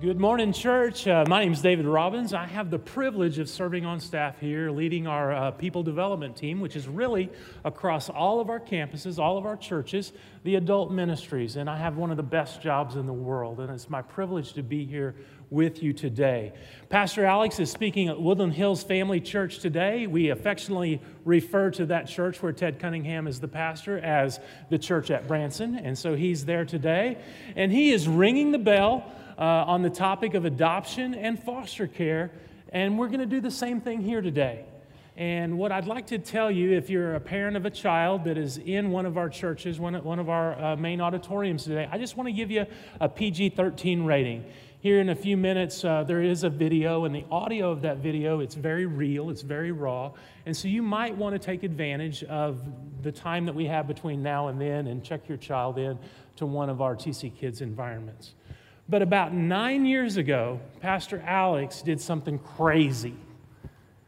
Good morning, church. My name is David Robbins. I have the privilege of serving on staff here, leading our people development team, which is really across all of our campuses, all of our churches, the adult ministries. And I have one of the best jobs in the world, and it's my privilege to be here with you today. Pastor Alex is speaking at Woodland Hills Family Church today. We affectionately refer to that church where Ted Cunningham is the pastor as the church at Branson. And so he's there today, and he is ringing the bell on the topic of adoption and foster care, and we're going to do the same thing here today. And what I'd like to tell you, if you're a parent of a child that is in one of our churches, one of our main auditoriums today, I just want to give you a PG-13 rating. Here in a few minutes, there is a video, and the audio of that video, it's very real, it's very raw, and so you might want to take advantage of the time that we have between now and then and check your child in to one of our TC Kids environments. But about 9 years ago, Pastor Alex did something crazy.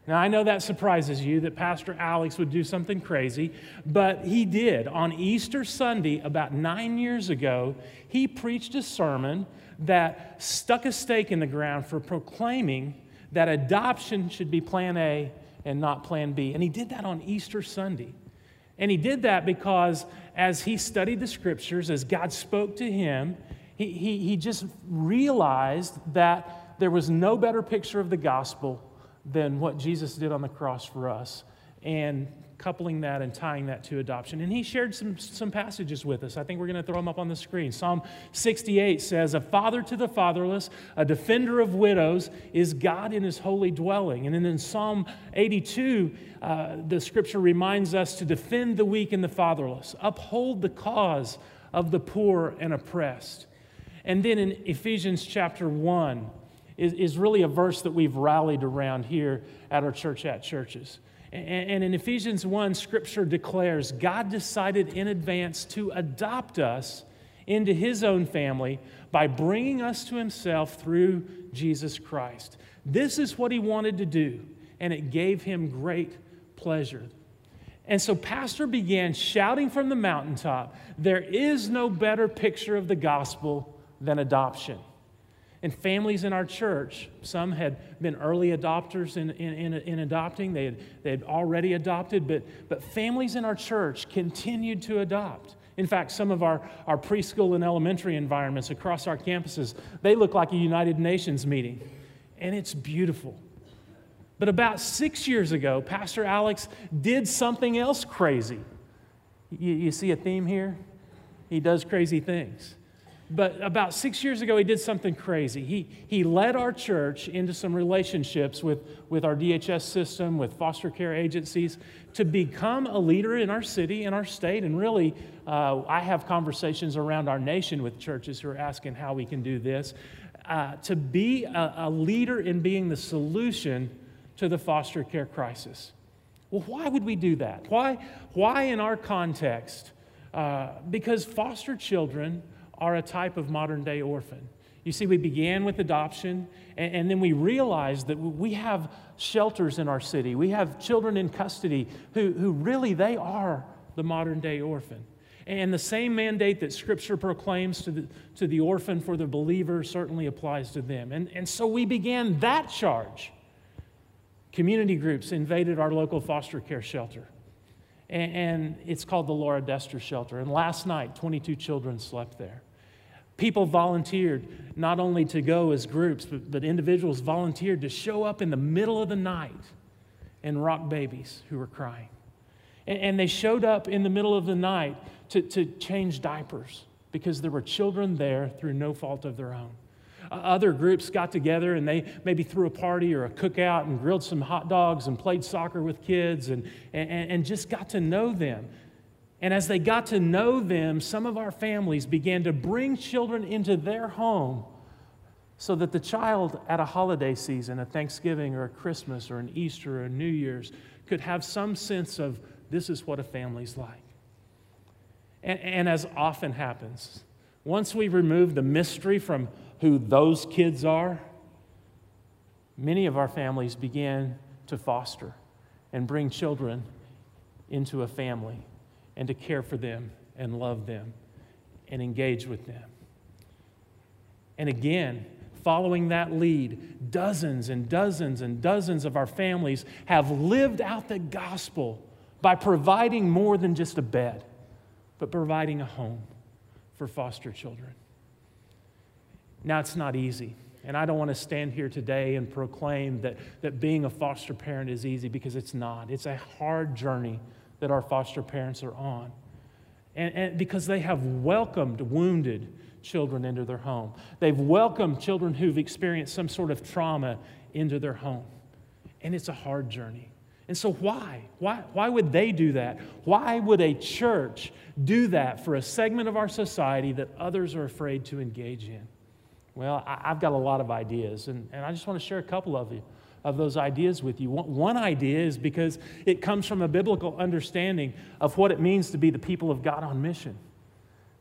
Now, I know that surprises you, that Pastor Alex would do something crazy, but he did. On Easter Sunday, about 9 years ago, he preached a sermon that stuck a stake in the ground for proclaiming that adoption should be Plan A and not Plan B. And he did that on Easter Sunday. And he did that because as he studied the Scriptures, as God spoke to him, he just realized that there was no better picture of the gospel than what Jesus did on the cross for us, and coupling that and tying that to adoption. And he shared some passages with us. I think we're going to throw them up on the screen. Psalm 68 says, "A father to the fatherless, a defender of widows, is God in his holy dwelling." And then in Psalm 82, the Scripture reminds us to defend the weak and the fatherless, uphold the cause of the poor and oppressed. And then in Ephesians chapter 1 is really a verse that we've rallied around here at our church at churches. And in Ephesians 1, Scripture declares, God decided in advance to adopt us into his own family by bringing us to himself through Jesus Christ. This is what he wanted to do, and it gave him great pleasure. And so Pastor began shouting from the mountaintop, there is no better picture of the gospel than adoption. And families in our church, some had been early adopters in adopting. They had already adopted, but families in our church continued to adopt. In fact, some of our preschool and elementary environments across our campuses, they look like a United Nations meeting. And it's beautiful. But about 6 years ago, Pastor Alex did something else crazy. You see a theme here? He does crazy things. But about 6 years ago, he did something crazy. He led our church into some relationships with our DHS system, with foster care agencies, to become a leader in our city, in our state. And really, I have conversations around our nation with churches who are asking how we can do this, to be a leader in being the solution to the foster care crisis. Well, why would we do that? Why in our context? Because foster children are a type of modern-day orphan. You see, we began with adoption, and then we realized that we have shelters in our city. We have children in custody who really, they are the modern-day orphan. And the same mandate that Scripture proclaims to the orphan for the believer certainly applies to them. And so we began that charge. Community groups invaded our local foster care shelter. And it's called the Laura Dester Shelter. And last night, 22 children slept there. People volunteered not only to go as groups, but individuals volunteered to show up in the middle of the night and rock babies who were crying. And they showed up in the middle of the night to change diapers because there were children there through no fault of their own. Other groups got together and they maybe threw a party or a cookout and grilled some hot dogs and played soccer with kids and just got to know them. And as they got to know them, some of our families began to bring children into their home so that the child at a holiday season, a Thanksgiving or a Christmas or an Easter or a New Year's, could have some sense of this is what a family's like. And as often happens, once we remove the mystery from who those kids are, many of our families began to foster and bring children into a family and to care for them and love them and engage with them. And again, following that lead, dozens and dozens and dozens of our families have lived out the gospel by providing more than just a bed, but providing a home for foster children. Now, it's not easy. And I don't want to stand here today and proclaim that being a foster parent is easy, because it's not. It's a hard journey that our foster parents are on. And because they have welcomed wounded children into their home. They've welcomed children who've experienced some sort of trauma into their home. And it's a hard journey. And so why? Why would they do that? Why would a church do that for a segment of our society that others are afraid to engage in? Well, I've got a lot of ideas, and I just want to share a couple of those ideas with you. One idea is because it comes from a biblical understanding of what it means to be the people of God on mission,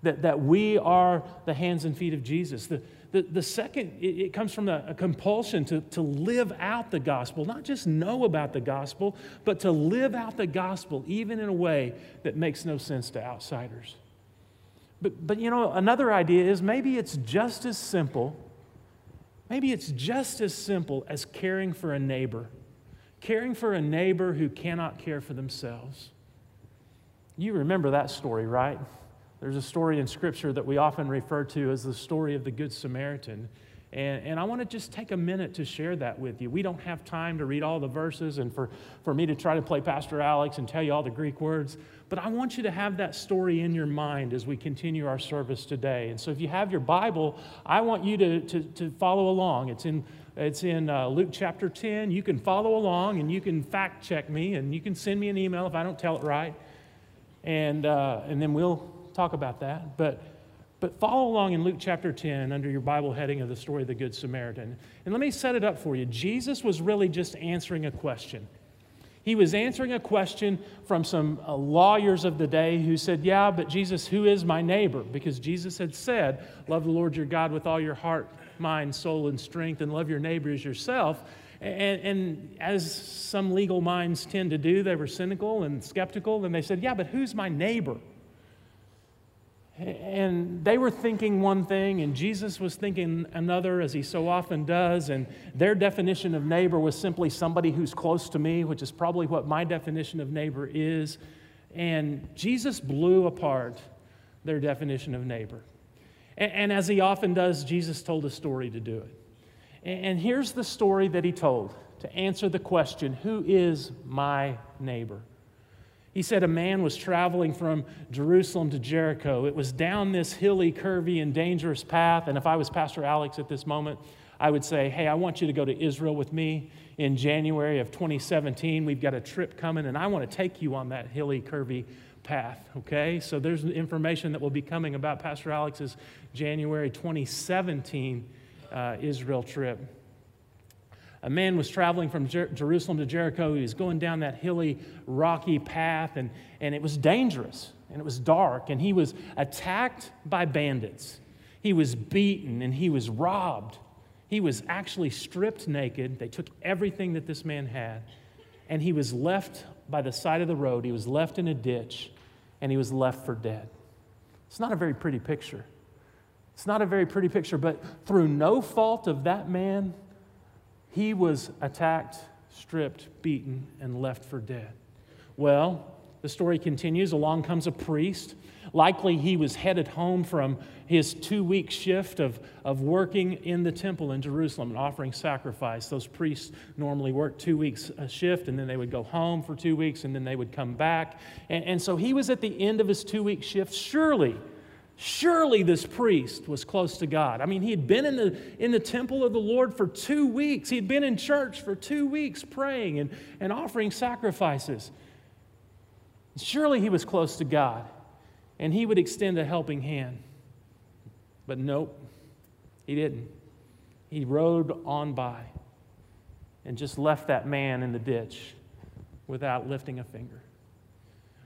that we are the hands and feet of Jesus. The second, it comes from a compulsion to live out the gospel, not just know about the gospel, but to live out the gospel even in a way that makes no sense to outsiders. But you know, another idea is maybe it's just as simple as caring for a neighbor who cannot care for themselves. You remember that story, right? There's a story in Scripture that we often refer to as the story of the Good Samaritan. And I want to just take a minute to share that with you. We don't have time to read all the verses and for me to try to play Pastor Alex and tell you all the Greek words, but I want you to have that story in your mind as we continue our service today. And so if you have your Bible, I want you to follow along. It's in Luke chapter 10. You can follow along, and you can fact check me, and you can send me an email if I don't tell it right. And then we'll talk about that. But follow along in Luke chapter 10 under your Bible heading of the story of the Good Samaritan. And let me set it up for you. Jesus was really just answering a question. He was answering a question from some lawyers of the day who said, yeah, but Jesus, who is my neighbor? Because Jesus had said, love the Lord your God with all your heart, mind, soul, and strength, and love your neighbor as yourself. And as some legal minds tend to do, they were cynical and skeptical, and they said, yeah, but who's my neighbor? And they were thinking one thing, and Jesus was thinking another, as he so often does, and their definition of neighbor was simply somebody who's close to me, which is probably what my definition of neighbor is. And Jesus blew apart their definition of neighbor. And as he often does, Jesus told a story to do it. And here's the story that he told to answer the question, who is my neighbor? He said a man was traveling from Jerusalem to Jericho. It was down this hilly, curvy, and dangerous path. And if I was Pastor Alex at this moment, I would say, hey, I want you to go to Israel with me in January of 2017. We've got a trip coming, and I want to take you on that hilly, curvy path, okay? So there's information that will be coming about Pastor Alex's January 2017 Israel trip. A man was traveling from Jerusalem to Jericho. He was going down that hilly, rocky path, and it was dangerous, and it was dark, and he was attacked by bandits. He was beaten, and he was robbed. He was actually stripped naked. They took everything that this man had, and he was left by the side of the road. He was left in a ditch, and he was left for dead. It's not a very pretty picture. It's not a very pretty picture, but through no fault of that man, he was attacked, stripped, beaten, and left for dead. Well, the story continues. Along comes a priest. Likely he was headed home from his 2-week shift of working in the temple in Jerusalem and offering sacrifice. Those priests normally worked 2 weeks a shift, and then they would go home for 2 weeks, and then they would come back. And so he was at the end of his 2-week shift. Surely this priest was close to God. I mean, he had been in the temple of the Lord for 2 weeks. He'd been in church for 2 weeks praying and offering sacrifices. Surely he was close to God, and he would extend a helping hand. But nope, he didn't. He rode on by and just left that man in the ditch without lifting a finger.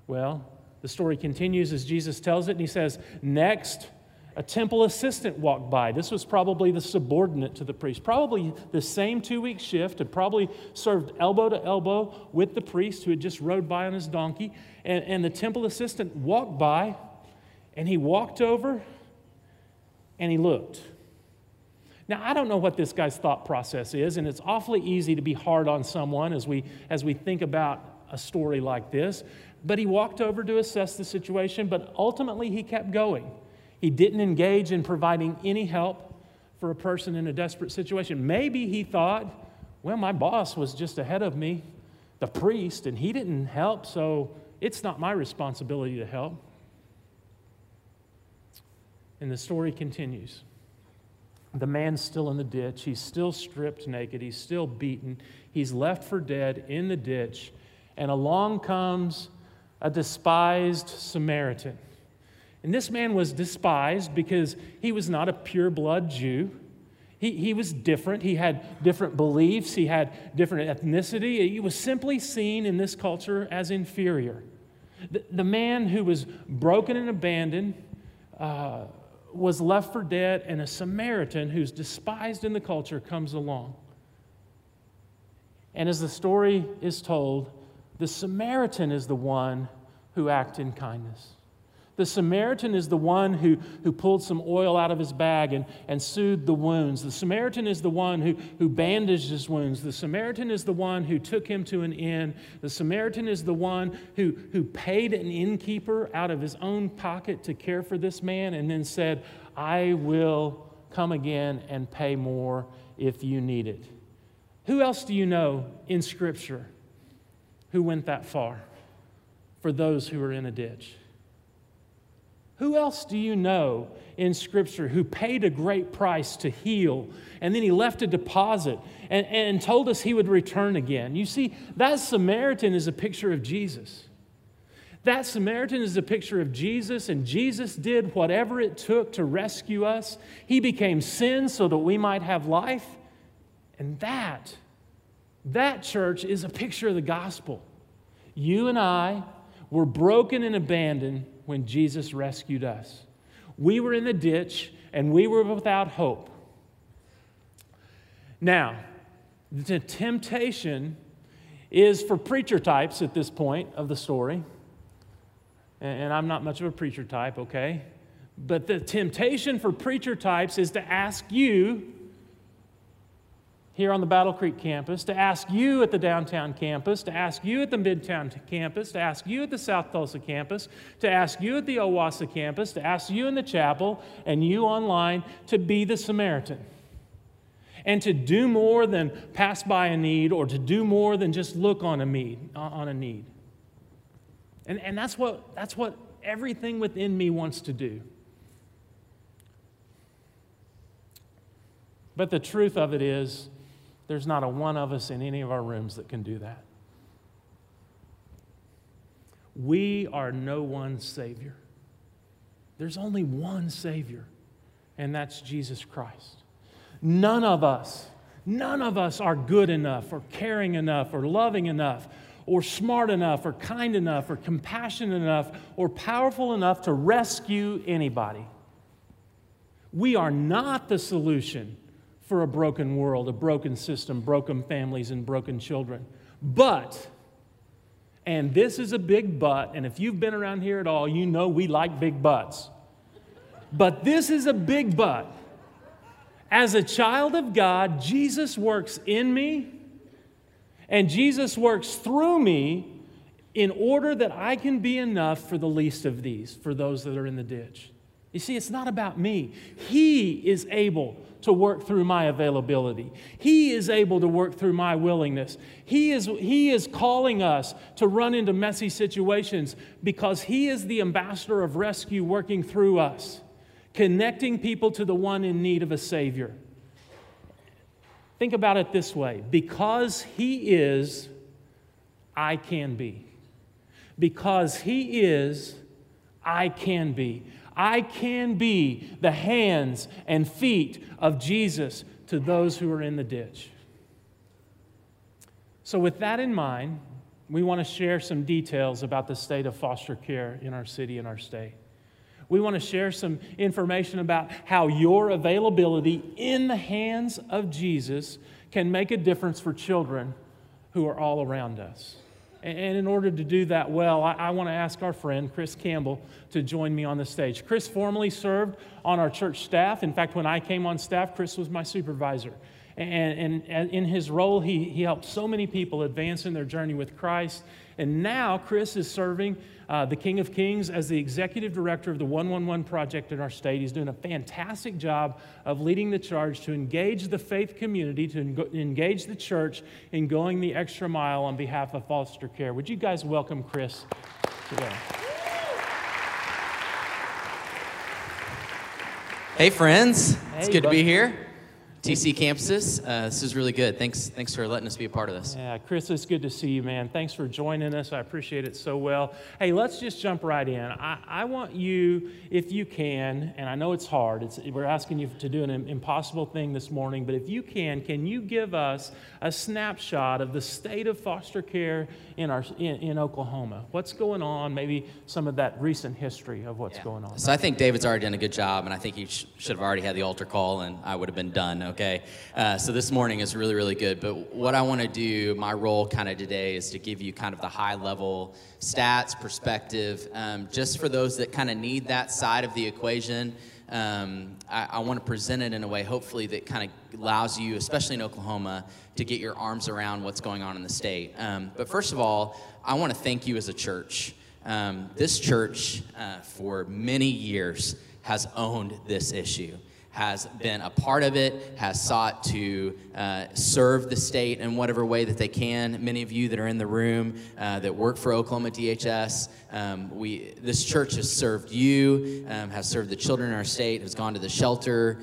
Well, the story continues as Jesus tells it, and he says, next, a temple assistant walked by. This was probably the subordinate to the priest, probably the same 2-week shift, had probably served elbow to elbow with the priest who had just rode by on his donkey, and the temple assistant walked by, and he walked over, and he looked. Now, I don't know what this guy's thought process is, and it's awfully easy to be hard on someone as we think about a story like this. But he walked over to assess the situation, but ultimately he kept going. He didn't engage in providing any help for a person in a desperate situation. Maybe he thought, well, my boss was just ahead of me, the priest, and he didn't help, so it's not my responsibility to help. And the story continues. The man's still in the ditch. He's still stripped naked. He's still beaten. He's left for dead in the ditch. And along comes a despised Samaritan. And this man was despised because he was not a pure blood Jew. He was different. He had different beliefs. He had different ethnicity. He was simply seen in this culture as inferior. The man who was broken and abandoned was left for dead, and a Samaritan who's despised in the culture comes along. And as the story is told, the Samaritan is the one who acts in kindness. The Samaritan is the one who pulled some oil out of his bag and soothed the wounds. The Samaritan is the one who bandaged his wounds. The Samaritan is the one who took him to an inn. The Samaritan is the one who paid an innkeeper out of his own pocket to care for this man and then said, I will come again and pay more if you need it. Who else do you know in Scripture who went that far for those who are in a ditch? Who else do you know in Scripture who paid a great price to heal, and then he left a deposit and told us he would return again? You see, that Samaritan is a picture of Jesus. That Samaritan is a picture of Jesus, and Jesus did whatever it took to rescue us. He became sin so that we might have life. And that church is a picture of the gospel. You and I were broken and abandoned when Jesus rescued us. We were in the ditch and we were without hope. Now, the temptation is for preacher types at this point of the story, and I'm not much of a preacher type, okay? But the temptation for preacher types is to ask you here on the Battle Creek campus, to ask you at the downtown campus, to ask you at the Midtown campus, to ask you at the South Tulsa campus, to ask you at the Owasso campus, to ask you in the chapel and you online to be the Samaritan and to do more than pass by a need or to do more than just look on a need. And that's what everything within me wants to do. But the truth of it is, there's not a one of us in any of our rooms that can do that. We are no one Savior. There's only one Savior, and that's Jesus Christ. None of us are good enough or caring enough or loving enough or smart enough or kind enough or compassionate enough or powerful enough to rescue anybody. We are not the solution for a broken world, a broken system, broken families, and broken children. But, and this is a big but, and if you've been around here at all, you know we like big buts. But this is a big but. As a child of God, Jesus works in me, and Jesus works through me in order that I can be enough for the least of these, for those that are in the ditch. You see, it's not about me. He is able to work through my availability. He is able to work through my willingness. He is calling us to run into messy situations because He is the ambassador of rescue working through us, connecting people to the one in need of a Savior. Think about it this way. Because He is, I can be. Because He is, I can be. I can be the hands and feet of Jesus to those who are in the ditch. So with that in mind, we want to share some details about the state of foster care in our city and our state. We want to share some information about how your availability in the hands of Jesus can make a difference for children who are all around us. And in order to do that well, I want to ask our friend, Chris Campbell, to join me on the stage. Chris formerly served on our church staff. In fact, when I came on staff, Chris was my supervisor. And in his role, he helped so many people advance in their journey with Christ. And now Chris is serving the King of Kings as the executive director of the 111 Project in our state. He's doing a fantastic job of leading the charge to engage the faith community, to engage the church in going the extra mile on behalf of foster care. Would you guys welcome Chris today? Hey, friends. Hey, it's good to be here. TC campuses, this is really good. Thanks for letting us be a part of this. Yeah, Chris, it's good to see you, man. Thanks for joining us. I appreciate it so well. Hey, let's just jump right in. I want you, if you can, and I know it's hard. We're asking you to do an impossible thing this morning, but if you can you give us a snapshot of the state of foster care in Oklahoma? What's going on? Maybe some of that recent history of what's going on. So I think David's already done a good job, and I think he should have already had the altar call, and I would have been done. Okay, so this morning is really, really good. But what I want to do, my role kind of today, is to give you kind of the high-level stats, perspective, just for those that kind of need that side of the equation. I want to present it in a way, hopefully, that kind of allows you, especially in Oklahoma, to get your arms around what's going on in the state. But first of all, I want to thank you as a church. This church, for many years, has owned this issue, has been a part of it, has sought to serve the state in whatever way that they can. Many of you that are in the room that work for Oklahoma DHS, this church has served you, has served the children in our state, has gone to the shelter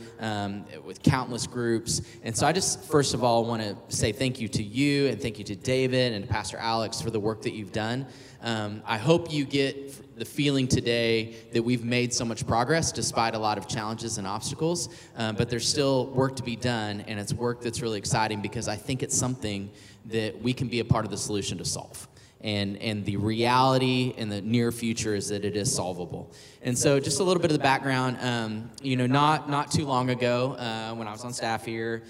with countless groups. And so I just, first of all, want to say thank you to you and thank you to David and Pastor Alex for the work that you've done. I hope you get the feeling today that we've made so much progress despite a lot of challenges and obstacles, but there's still work to be done, and it's work that's really exciting because I think it's something that we can be a part of the solution to solve. And the reality in the near future is that it is solvable. And so just a little bit of the background, you know, not too long ago when I was on staff here,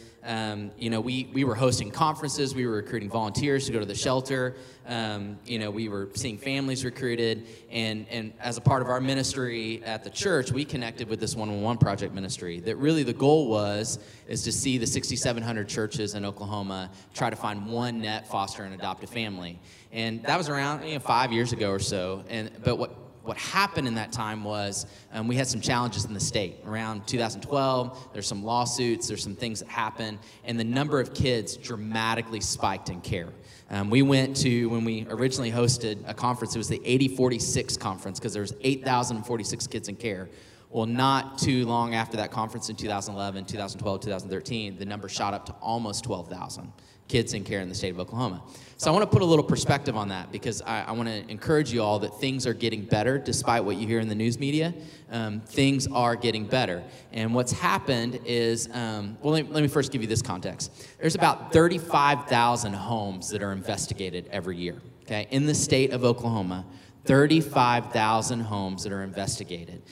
you know, we were hosting conferences, we were recruiting volunteers to go to the shelter, you know, we were seeing families recruited, and as a part of our ministry at the church, we connected with this 111 Project ministry that really the goal is to see the 6,700 churches in Oklahoma try to find one net foster and adopt a family. And that was around 5 years ago or so, but what happened in that time was we had some challenges in the state. Around 2012, there's some lawsuits, there's some things that happened, and the number of kids dramatically spiked in care. We went to, when we originally hosted a conference, it was the 8046 conference, because there was 8,046 kids in care. Well, not too long after that conference in 2011, 2012, 2013, the number shot up to almost 12,000 kids in care in the state of Oklahoma. So I want to put a little perspective on that because I want to encourage you all that things are getting better despite what you hear in the news media. Things are getting better. And what's happened is, well, let me first give you this context. There's about 35,000 homes that are investigated every year, okay? In the state of Oklahoma, 35,000 homes that are investigated.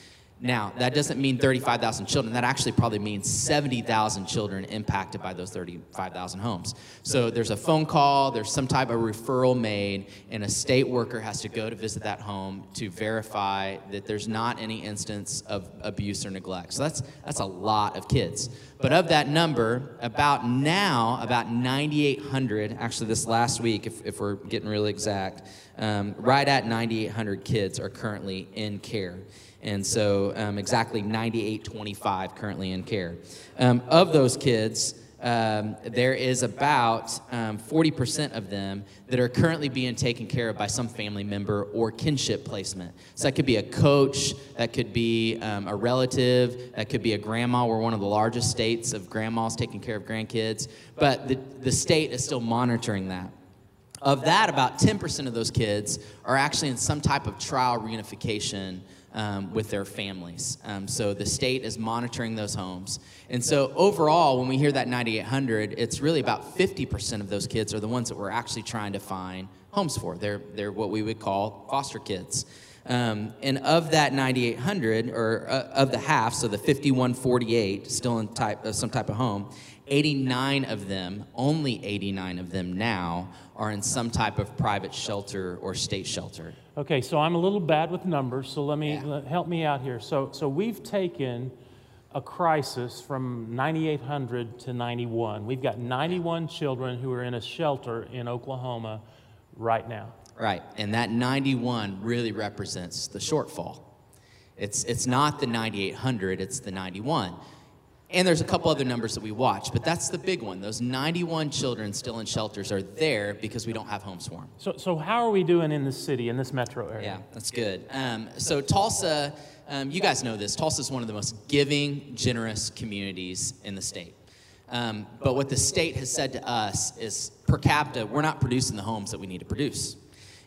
Now, that doesn't mean 35,000 children. That actually probably means 70,000 children impacted by those 35,000 homes. So there's a phone call, there's some type of referral made, and a state worker has to go to visit that home to verify that there's not any instance of abuse or neglect. So that's a lot of kids. But of that number, about 9,800, actually this last week, if we're getting really exact, right at 9,800 kids are currently in care. And so exactly 9,825 currently in care. Of those kids, there is about 40% of them that are currently being taken care of by some family member or kinship placement. So that could be a coach, that could be a relative, that could be a grandma. We're one of the largest states of grandmas taking care of grandkids. But the state is still monitoring that. Of that, about 10% of those kids are actually in some type of trial reunification with their families. So the state is monitoring those homes. And so overall, when we hear that 9,800, it's really about 50% of those kids are the ones that we're actually trying to find homes for. They're what we would call foster kids. And of that 9,800, or of the half, so the 5,148 still in some type of home, 89 of them, only 89 of them now, are in some type of private shelter or state shelter. Okay, so I'm a little bad with numbers, so let me help me out here. So we've taken a crisis from 9,800 to 91. We've got 91 children who are in a shelter in Oklahoma right now. Right, and that 91 really represents the shortfall. It's not the 9,800, it's the 91. And there's a couple other numbers that we watch, but that's the big one. Those 91 children still in shelters are there because we don't have homes for them. So how are we doing in this city, in this metro area? Yeah, that's good. So Tulsa, you guys know this, Tulsa is one of the most giving, generous communities in the state. But what the state has said to us is per capita, we're not producing the homes that we need to produce.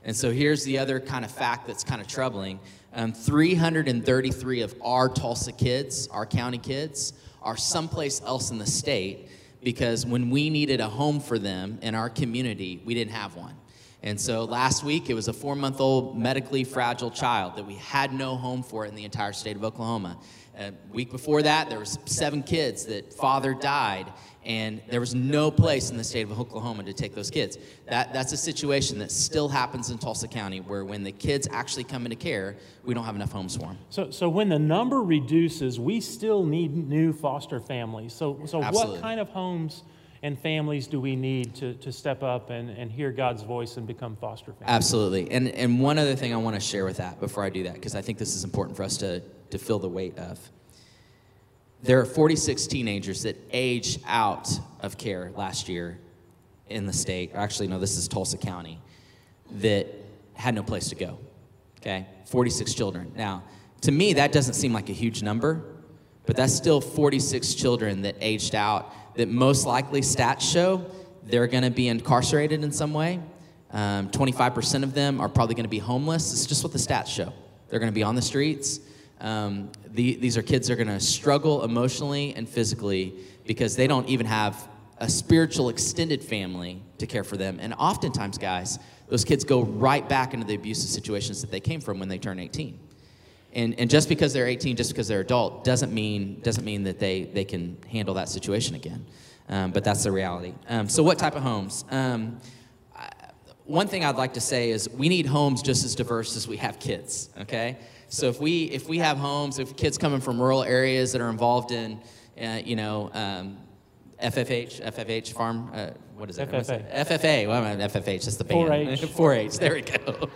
And so here's the other kind of fact that's kind of troubling. 333 of our Tulsa kids, our county kids, are someplace else in the state because when we needed a home for them in our community, we didn't have one. And so last week, it was a 4-month-old medically fragile child that we had no home for in the entire state of Oklahoma. A week before that, there was 7 kids that father died, and there was no place in the state of Oklahoma to take those kids. That's a situation that still happens in Tulsa County, where when the kids actually come into care, we don't have enough homes for them. So when the number reduces, we still need new foster families. So what kind of homes and families do we need to step up and hear God's voice and become foster families? Absolutely, and one other thing I want to share with that before I do that, because I think this is important for us to feel the weight of. There are 46 teenagers that aged out of care last year in the state, actually no, this is Tulsa County, that had no place to go, okay? 46 children. Now, to me, that doesn't seem like a huge number, but that's still 46 children that aged out that most likely stats show they're gonna be incarcerated in some way. 25% of them are probably gonna be homeless. It's just what the stats show. They're gonna be on the streets. These are kids that are gonna struggle emotionally and physically because they don't even have a spiritual extended family to care for them. And oftentimes, guys, those kids go right back into the abusive situations that they came from when they turn 18. And just because they're 18, just because they're adult, doesn't mean that they can handle that situation again. But that's the reality. So what type of homes? One thing I'd like to say is we need homes just as diverse as we have kids, okay? So if we have homes, if kids coming from rural areas that are involved in, FFH farm, what is that? FFA. Well, FFH, that's the band. 4-H. 4-H. There we go.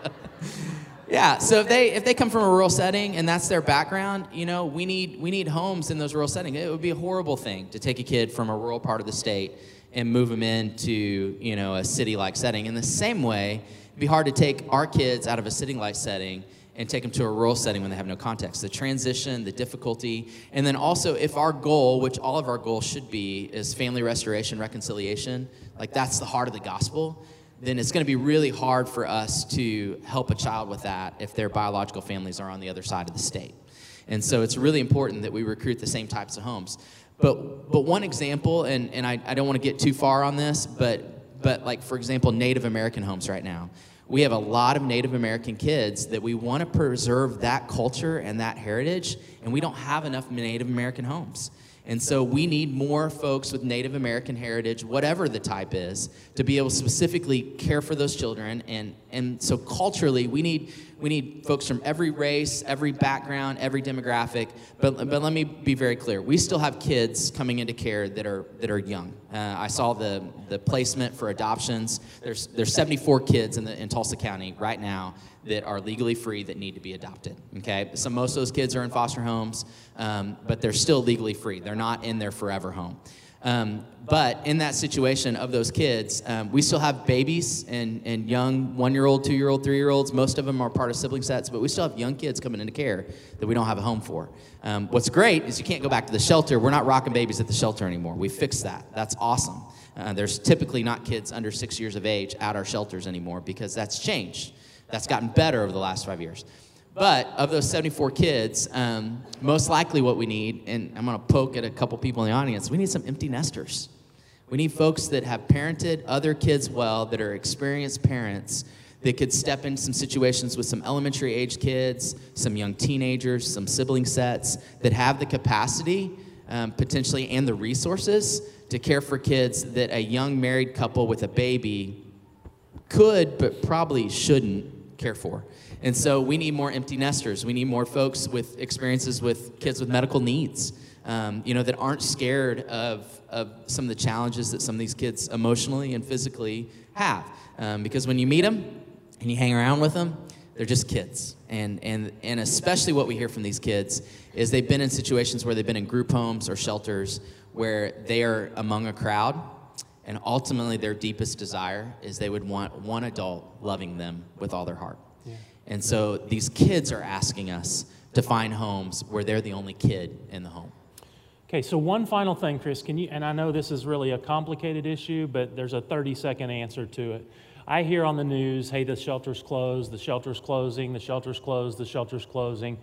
Yeah. So if they come from a rural setting and that's their background, we need homes in those rural settings. It would be a horrible thing to take a kid from a rural part of the state and move them into a city-like setting. In the same way, it'd be hard to take our kids out of a city-like setting and take them to a rural setting when they have no context. The transition, the difficulty, and then also if our goal, which all of our goals should be, is family restoration, reconciliation, like that's the heart of the gospel, then it's gonna be really hard for us to help a child with that if their biological families are on the other side of the state. And so it's really important that we recruit the same types of homes. But one example, and I don't wanna get too far on this, but like for example, Native American homes right now. We have a lot of Native American kids that we want to preserve that culture and that heritage, and we don't have enough Native American homes. And so we need more folks with Native American heritage, whatever the type is, to be able to specifically care for those children. And so culturally, we need folks from every race, every background, every demographic. But let me be very clear. We still have kids coming into care that are young. I saw the placement for adoptions. There's 74 kids in Tulsa County right now that are legally free that need to be adopted, okay? So most of those kids are in foster homes, but they're still legally free. They're not in their forever home. But in that situation of those kids, we still have babies and young 1-year-old, 2-year-old, 3-year-olds. Most of them are part of sibling sets, but we still have young kids coming into care that we don't have a home for. What's great is you can't go back to the shelter. We're not rocking babies at the shelter anymore. We fixed that. That's awesome. There's typically not kids under 6 years of age at our shelters anymore because that's changed. That's gotten better over the last 5 years. But of those 74 kids, most likely what we need, and I'm gonna poke at a couple people in the audience, we need some empty nesters. We need folks that have parented other kids well, that are experienced parents, that could step in some situations with some elementary age kids, some young teenagers, some sibling sets that have the capacity potentially and the resources to care for kids that a young married couple with a baby could but probably shouldn't care for. And so we need more empty nesters. We need more folks with experiences with kids with medical needs, that aren't scared of some of the challenges that some of these kids emotionally and physically have. Because when you meet them and you hang around with them, they're just kids. And especially what we hear from these kids is they've been in situations where they've been in group homes or shelters where they are among a crowd, and ultimately their deepest desire is they would want one adult loving them with all their heart. Yeah. And so these kids are asking us to find homes where they're the only kid in the home. Okay, so one final thing, Chris, can you, and I know this is really a complicated issue, but there's a 30-second answer to it. I hear on the news, hey, the shelter's closed, the shelter's closing, the shelter's closed, the shelter's closing.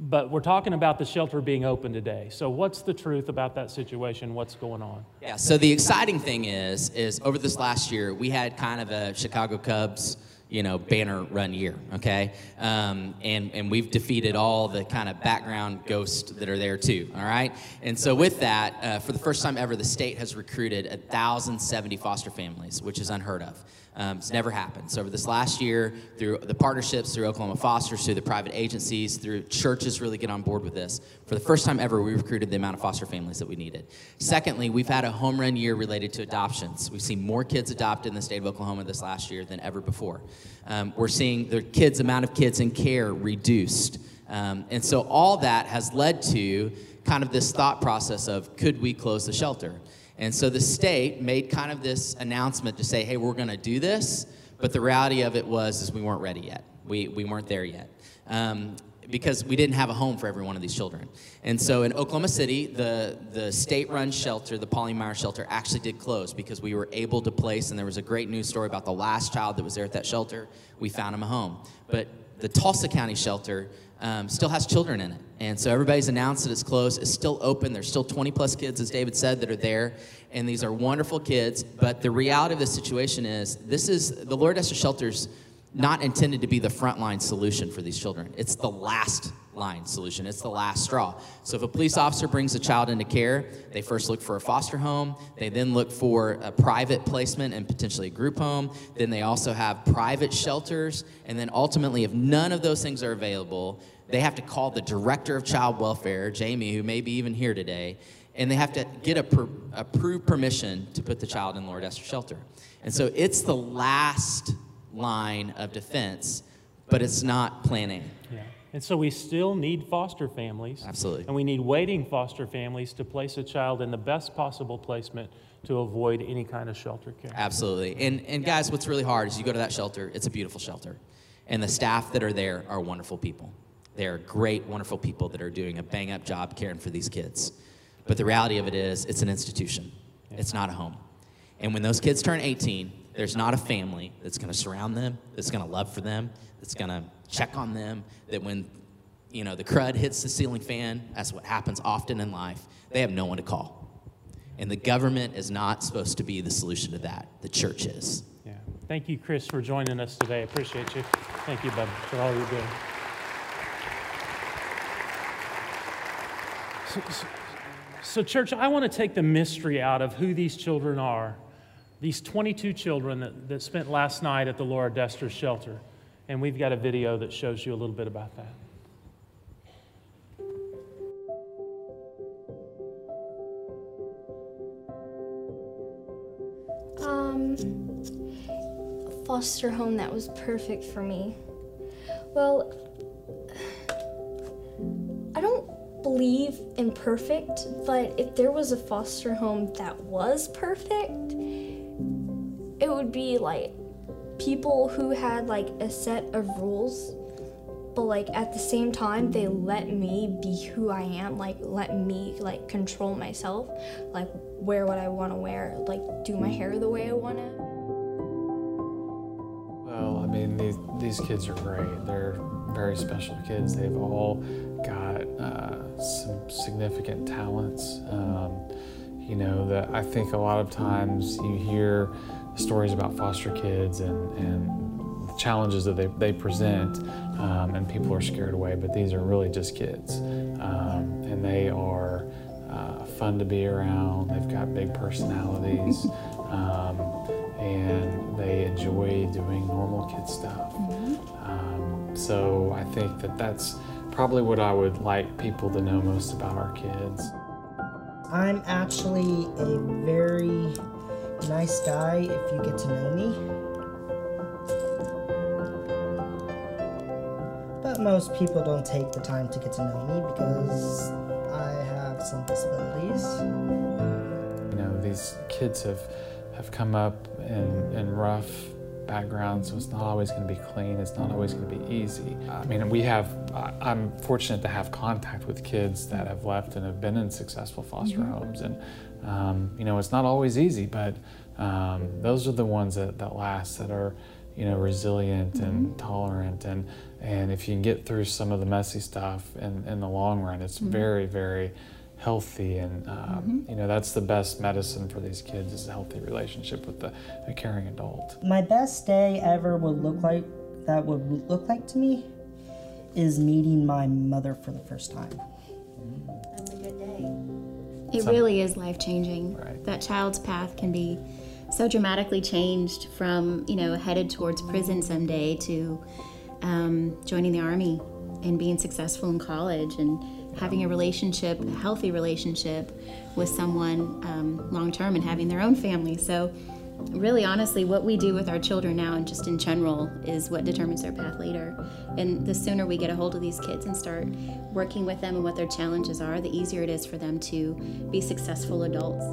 But we're talking about the shelter being open today. So what's the truth about that situation? What's going on? Yeah, so the exciting thing is over this last year, we had kind of a Chicago Cubs, banner run year, okay? And we've defeated all the kind of background ghosts that are there too, all right? And so with that, for the first time ever, the state has recruited 1,070 foster families, which is unheard of. It's never happened. So over this last year, through the partnerships, through Oklahoma Fosters, through the private agencies, through churches really get on board with this. For the first time ever, we recruited the amount of foster families that we needed. Secondly, we've had a home run year related to adoptions. We've seen more kids adopted in the state of Oklahoma this last year than ever before. We're seeing the amount of kids in care reduced. And so all that has led to kind of this thought process of, could we close the shelter? And so the state made kind of this announcement to say, hey, we're going to do this. But the reality of it was we weren't ready yet. We weren't there yet because we didn't have a home for every one of these children. And so in Oklahoma City, the state-run shelter, the Pauline Meyer shelter, actually did close because we were able to place, and there was a great news story about the last child that was there at that shelter. We found him a home. But the Tulsa County shelter still has children in it. And so everybody's announced that it's closed. It's still open. There's still 20-plus kids, as David said, that are there. And these are wonderful kids. But the reality of the situation is the Laura Dester Shelter's not intended to be the frontline solution for these children. It's the last line solution. It's the last straw. So if a police officer brings a child into care, they first look for a foster home. They then look for a private placement and potentially a group home. Then they also have private shelters. And then ultimately, if none of those things are available, they have to call the director of child welfare, Jamie, who may be even here today, and they have to get approved permission to put the child in Laura Dester Shelter. And so it's the last line of defense, but it's not plan A. Yeah. And so we still need foster families. Absolutely. And we need waiting foster families to place a child in the best possible placement to avoid any kind of shelter care. Absolutely. And guys, what's really hard is you go to that shelter, it's a beautiful shelter. And the staff that are there are wonderful people. They are great, wonderful people that are doing a bang-up job caring for these kids. But the reality of it is it's an institution. Yeah. It's not a home. And when those kids turn 18, there's not a family that's going to surround them, that's going to love for them, that's going to check on them, that when, the crud hits the ceiling fan, that's what happens often in life, they have no one to call. And the government is not supposed to be the solution to that. The church is. Yeah. Thank you, Chris, for joining us today. I appreciate you. Thank you, bud, for all you're doing. So, church, I want to take the mystery out of who these children are, these 22 children that spent last night at the Laura Dester Shelter. And we've got a video that shows you a little bit about that. A foster home that was perfect for me. Well, I don't believe in perfect, but if there was a foster home that was perfect, it would be like people who had like a set of rules, but like at the same time they let me be who I am, like let me like control myself, like wear what I want to wear, like do my hair the way I want it. Well, I mean, these kids are great. They're very special kids. They've all got some significant talents. I think a lot of times you hear stories about foster kids and challenges that they present, and people are scared away, but these are really just kids. And they are fun to be around. They've got big personalities, and they enjoy doing normal kid stuff. So I think that that's probably what I would like people to know most about our kids. I'm actually a very nice guy if you get to know me. But most people don't take the time to get to know me because I have some disabilities. You know, these kids have come up in rough background, so it's not always going to be clean, it's not always going to be easy. I mean, I'm fortunate to have contact with kids that have left and have been in successful foster homes, and you know, it's not always easy, but those are the ones that last, that are, you know, resilient and tolerant, and if you can get through some of the messy stuff in the long run, it's very, very healthy, and you know, that's the best medicine for these kids, is a healthy relationship with a caring adult. My best day ever would look like to me is meeting my mother for the first time. That's a good day. It really is life-changing. Right. That child's path can be so dramatically changed from, you know, headed towards prison someday to joining the Army and being successful in college and having a relationship, a healthy relationship with someone long-term, and having their own family. So really, honestly, what we do with our children now and just in general is what determines their path later. And the sooner we get a hold of these kids and start working with them and what their challenges are, the easier it is for them to be successful adults.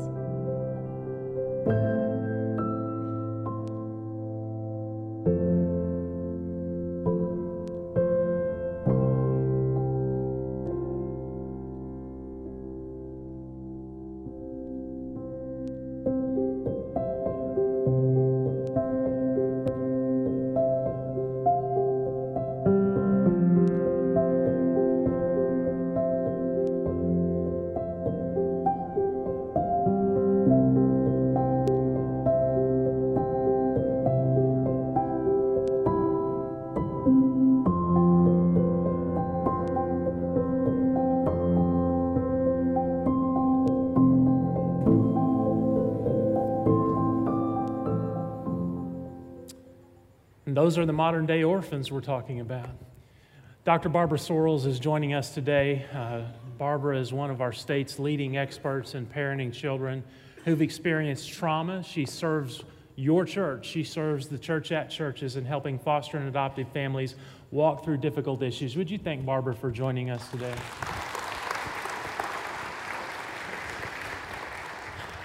Those are the modern-day orphans we're talking about. Dr. Barbara Sorrells is joining us today. Barbara is one of our state's leading experts in parenting children who've experienced trauma. She serves your church. She serves the church at churches in helping foster and adoptive families walk through difficult issues. Would you thank Barbara for joining us today?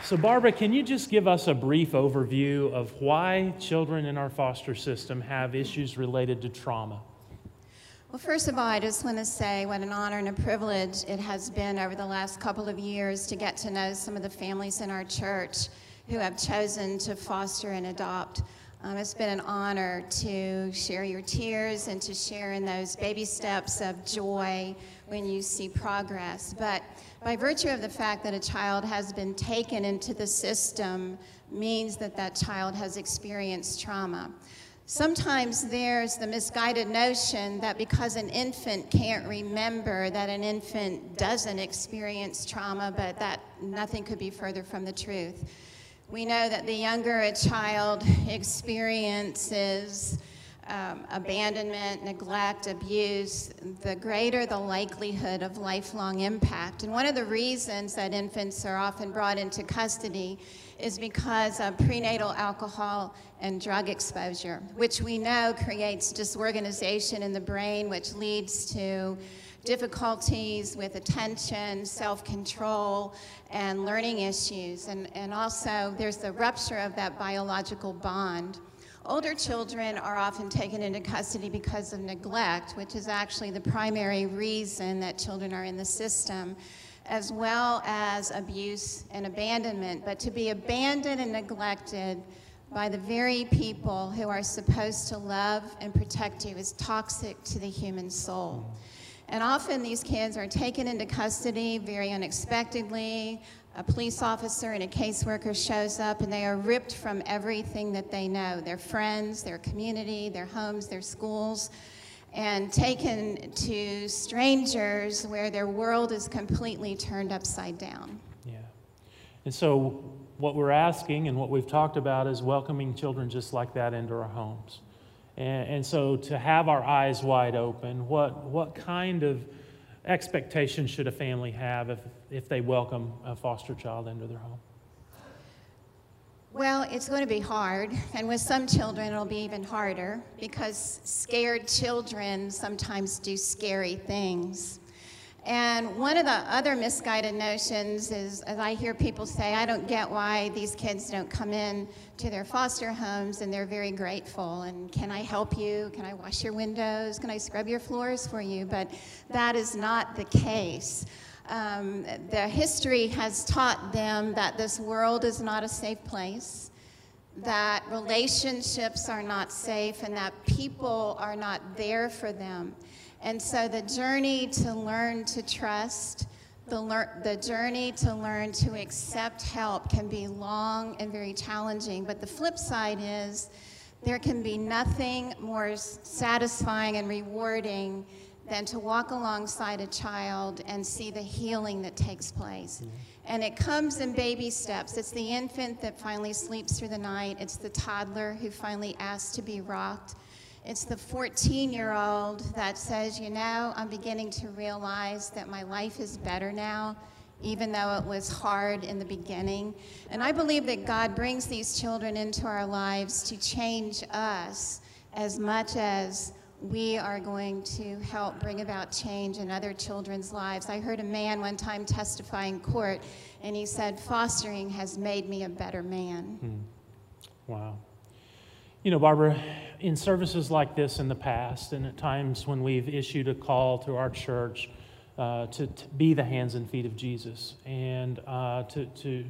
So Barbara, can you just give us a brief overview of why children in our foster system have issues related to trauma? Well, first of all, I just want to say what an honor and a privilege it has been over the last couple of years to get to know some of the families in our church who have chosen to foster and adopt. It's been an honor to share your tears and to share in those baby steps of joy when you see progress. But by virtue of the fact that a child has been taken into the system means that that child has experienced trauma. Sometimes there's the misguided notion that because an infant can't remember, that an infant doesn't experience trauma, but that nothing could be further from the truth. We know that the younger a child experiences abandonment, neglect, abuse, the greater the likelihood of lifelong impact. And one of the reasons that infants are often brought into custody is because of prenatal alcohol and drug exposure, which we know creates disorganization in the brain, which leads to difficulties with attention, self-control, and learning issues. And also, there's the rupture of that biological bond. Older children are often taken into custody because of neglect, which is actually the primary reason that children are in the system, as well as abuse and abandonment. But to be abandoned and neglected by the very people who are supposed to love and protect you is toxic to the human soul. And often these kids are taken into custody very unexpectedly, a police officer and a caseworker shows up and they are ripped from everything that they know, their friends, their community, their homes, their schools, and taken to strangers where their world is completely turned upside down. Yeah. And so what we're asking and what we've talked about is welcoming children just like that into our homes. And so to have our eyes wide open, what kind of expectations should a family have if they welcome a foster child into their home? Well, it's going to be hard, and with some children it'll be even harder, because scared children sometimes do scary things. And one of the other misguided notions is, as I hear people say, I don't get why these kids don't come in to their foster homes, and they're very grateful, and can I help you? Can I wash your windows? Can I scrub your floors for you? But that is not the case. The history has taught them that this world is not a safe place, that relationships are not safe, and that people are not there for them. And so the journey to learn to trust, the journey to learn to accept help can be long and very challenging. But the flip side is there can be nothing more satisfying and rewarding than to walk alongside a child and see the healing that takes place. Mm-hmm. And it comes in baby steps. It's the infant that finally sleeps through the night. It's the toddler who finally asks to be rocked. It's the 14-year-old that says, you know, I'm beginning to realize that my life is better now, even though it was hard in the beginning. And I believe that God brings these children into our lives to change us as much as we are going to help bring about change in other children's lives. I heard a man one time testify in court, and he said, fostering has made me a better man. Hmm. Wow. You know, Barbara, in services like this in the past, and at times when we've issued a call to our church to be the hands and feet of Jesus, and to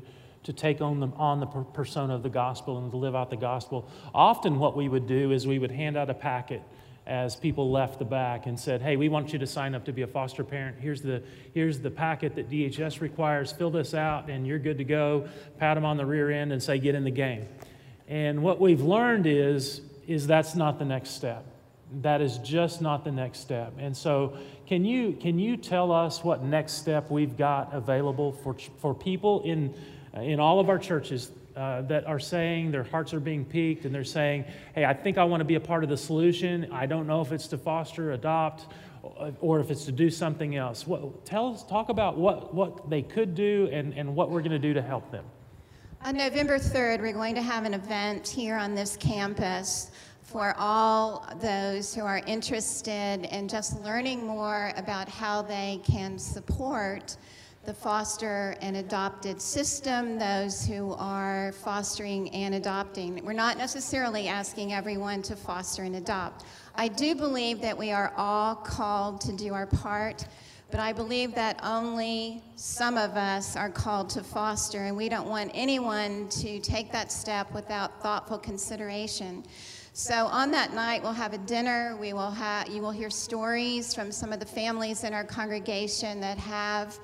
take on the persona of the gospel and to live out the gospel, often what we would do is we would hand out a packet as people left the back and said, hey, we want you to sign up to be a foster parent. Here's the packet that DHS requires. Fill this out and you're good to go. Pat them on the rear end and say, get in the game. And what we've learned is that's not the next step. That is just not the next step. And so can you tell us what next step we've got available for people in all of our churches that are saying their hearts are being piqued and they're saying, hey, I think I want to be a part of the solution. I don't know if it's to foster, adopt, or if it's to do something else. Talk about what they could do and what we're going to do to help them. On November 3rd, we're going to have an event here on this campus for all those who are interested in just learning more about how they can support the foster and adopted system, those who are fostering and adopting. We're not necessarily asking everyone to foster and adopt. I do believe that we are all called to do our part, but I believe that only some of us are called to foster, and we don't want anyone to take that step without thoughtful consideration. So on that night, we'll have a dinner. You will hear stories from some of the families in our congregation that have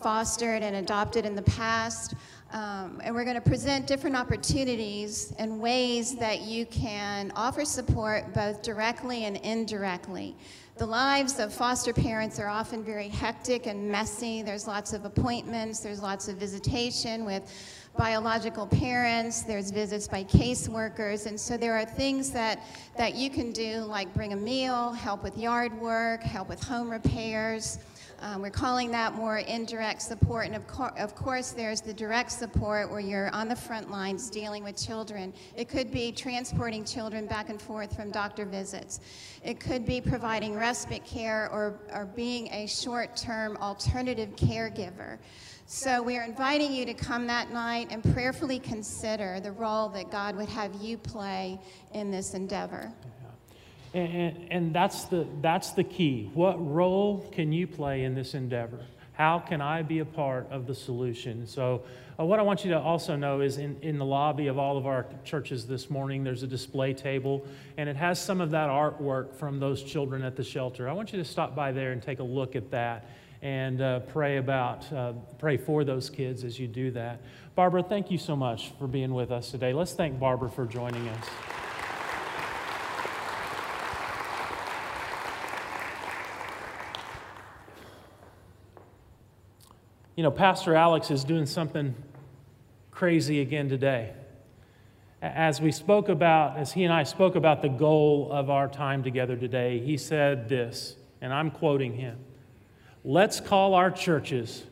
fostered and adopted in the past. And we're going to present different opportunities and ways that you can offer support both directly and indirectly. The lives of foster parents are often very hectic and messy. There's lots of appointments. There's lots of visitation with biological parents. There's visits by caseworkers. And so there are things that you can do, like bring a meal, help with yard work, help with home repairs. We're calling that more indirect support, and of course there's the direct support where you're on the front lines dealing with children. It could be transporting children back and forth from doctor visits. It could be providing respite care or being a short-term alternative caregiver. So we are inviting you to come that night and prayerfully consider the role that God would have you play in this endeavor. And that's the key. What role can you play in this endeavor? How can I be a part of the solution? So what I want you to also know is in the lobby of all of our churches this morning, there's a display table, and it has some of that artwork from those children at the shelter. I want you to stop by there and take a look at that and pray for those kids as you do that. Barbara, thank you so much for being with us today. Let's thank Barbara for joining us. You know, Pastor Alex is doing something crazy again today. As he and I spoke about the goal of our time together today, he said this, and I'm quoting him, "Let's call our churches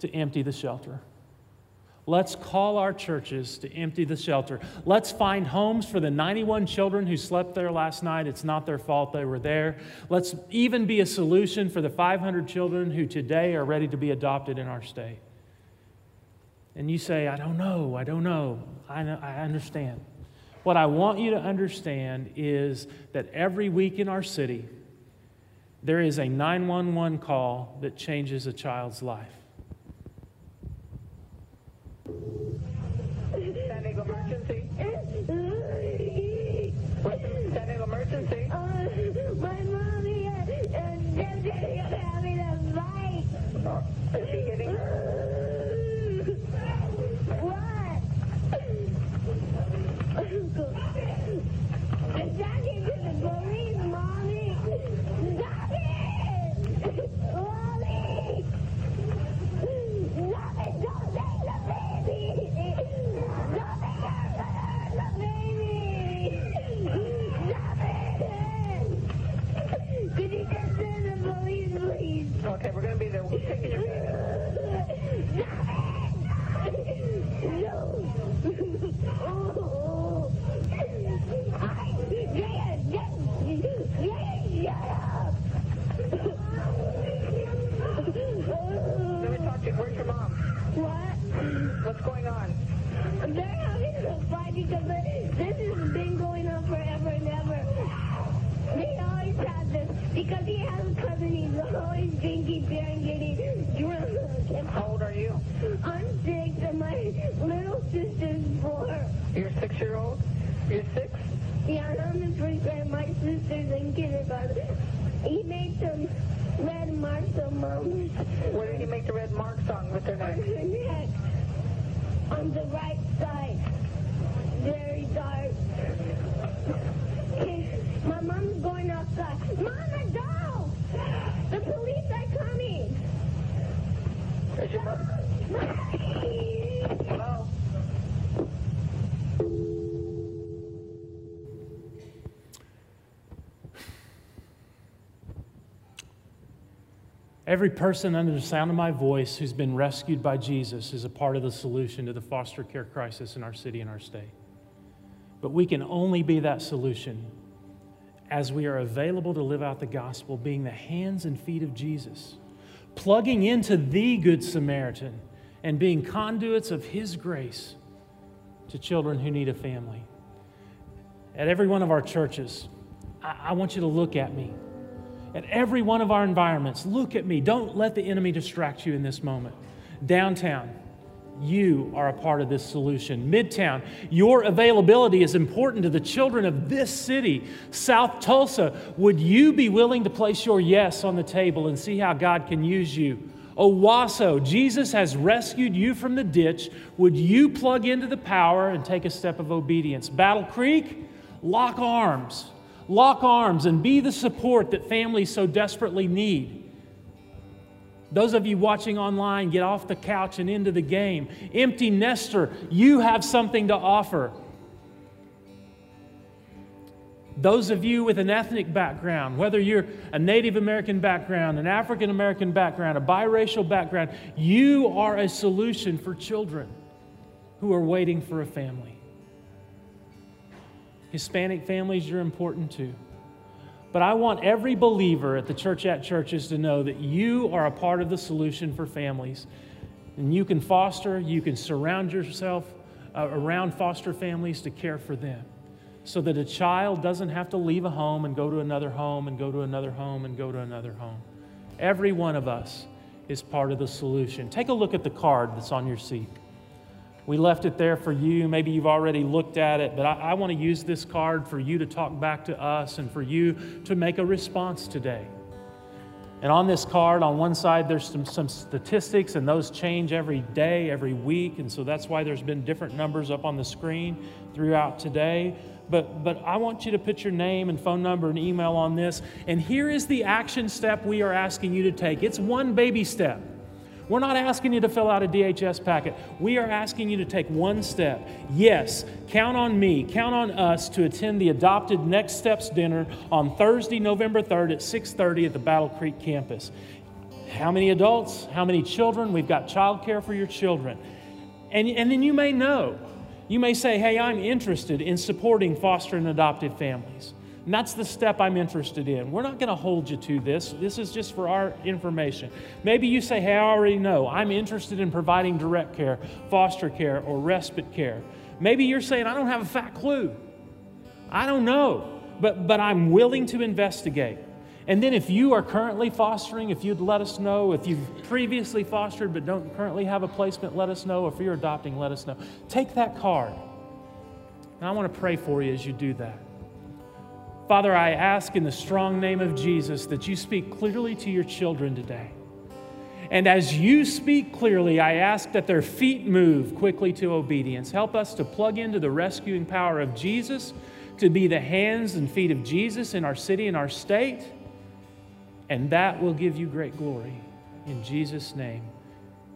to empty the shelter." Let's call our churches to empty the shelter. Let's find homes for the 91 children who slept there last night. It's not their fault they were there. Let's even be a solution for the 500 children who today are ready to be adopted in our state. And you say, I don't know. I understand. What I want you to understand is that every week in our city, there is a 911 call that changes a child's life. Every person under the sound of my voice who's been rescued by Jesus is a part of the solution to the foster care crisis in our city and our state. But we can only be that solution as we are available to live out the gospel, being the hands and feet of Jesus, plugging into the Good Samaritan and being conduits of His grace to children who need a family. At every one of our churches, I want you to look at me. At every one of our environments, look at me. Don't let the enemy distract you in this moment. Downtown, you are a part of this solution. Midtown, your availability is important to the children of this city. South Tulsa, would you be willing to place your yes on the table and see how God can use you? Owasso, Jesus has rescued you from the ditch. Would you plug into the power and take a step of obedience? Battle Creek, lock arms. Lock arms and be the support that families so desperately need. Those of you watching online, get off the couch and into the game. Empty nester, you have something to offer. Those of you with an ethnic background, whether you're a Native American background, an African American background, a biracial background, you are a solution for children who are waiting for a family. Hispanic families, you're important too. But I want every believer at the Church at Churches to know that you are a part of the solution for families. And you can foster, you can surround yourself around foster families to care for them so that a child doesn't have to leave a home and go to another home and go to another home and go to another home. Every one of us is part of the solution. Take a look at the card that's on your seat. We left it there for you. Maybe you've already looked at it, but I want to use this card for you to talk back to us and for you to make a response today. And on this card, on one side, there's some statistics, and those change every day, every week. And so that's why there's been different numbers up on the screen throughout today. But I want you to put your name and phone number and email on this. And here is the action step we are asking you to take. It's one baby step. We're not asking you to fill out a DHS packet. We are asking you to take one step. Yes, count on me, count on us to attend the Adopted Next Steps dinner on Thursday, November 3rd at 6:30 at the Battle Creek campus. How many adults? How many children? We've got childcare for your children. And then you may know. You may say, hey, I'm interested in supporting foster and adopted families. And that's the step I'm interested in. We're not going to hold you to this. This is just for our information. Maybe you say, hey, I already know. I'm interested in providing direct care, foster care, or respite care. Maybe you're saying, I don't have a fat clue. I don't know, but I'm willing to investigate. And then if you are currently fostering, if you'd let us know, if you've previously fostered but don't currently have a placement, let us know. If you're adopting, let us know. Take that card. And I want to pray for you as you do that. Father, I ask in the strong name of Jesus that you speak clearly to your children today. And as you speak clearly, I ask that their feet move quickly to obedience. Help us to plug into the rescuing power of Jesus, to be the hands and feet of Jesus in our city and our state. And that will give you great glory. In Jesus' name,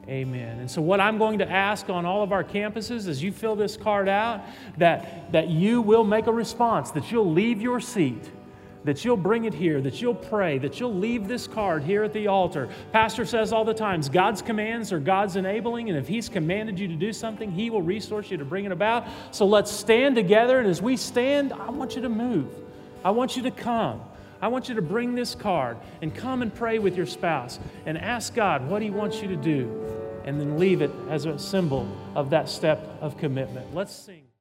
amen. And so what I'm going to ask on all of our campuses as you fill this card out, that you will make a response, that you'll leave your seat, that you'll bring it here, that you'll pray, that you'll leave this card here at the altar. Pastor says all the time, God's commands are God's enabling, and if he's commanded you to do something, he will resource you to bring it about. So let's stand together, and as we stand, I want you to move. I want you to come. I want you to bring this card and come and pray with your spouse and ask God what he wants you to do, and then leave it as a symbol of that step of commitment. Let's sing.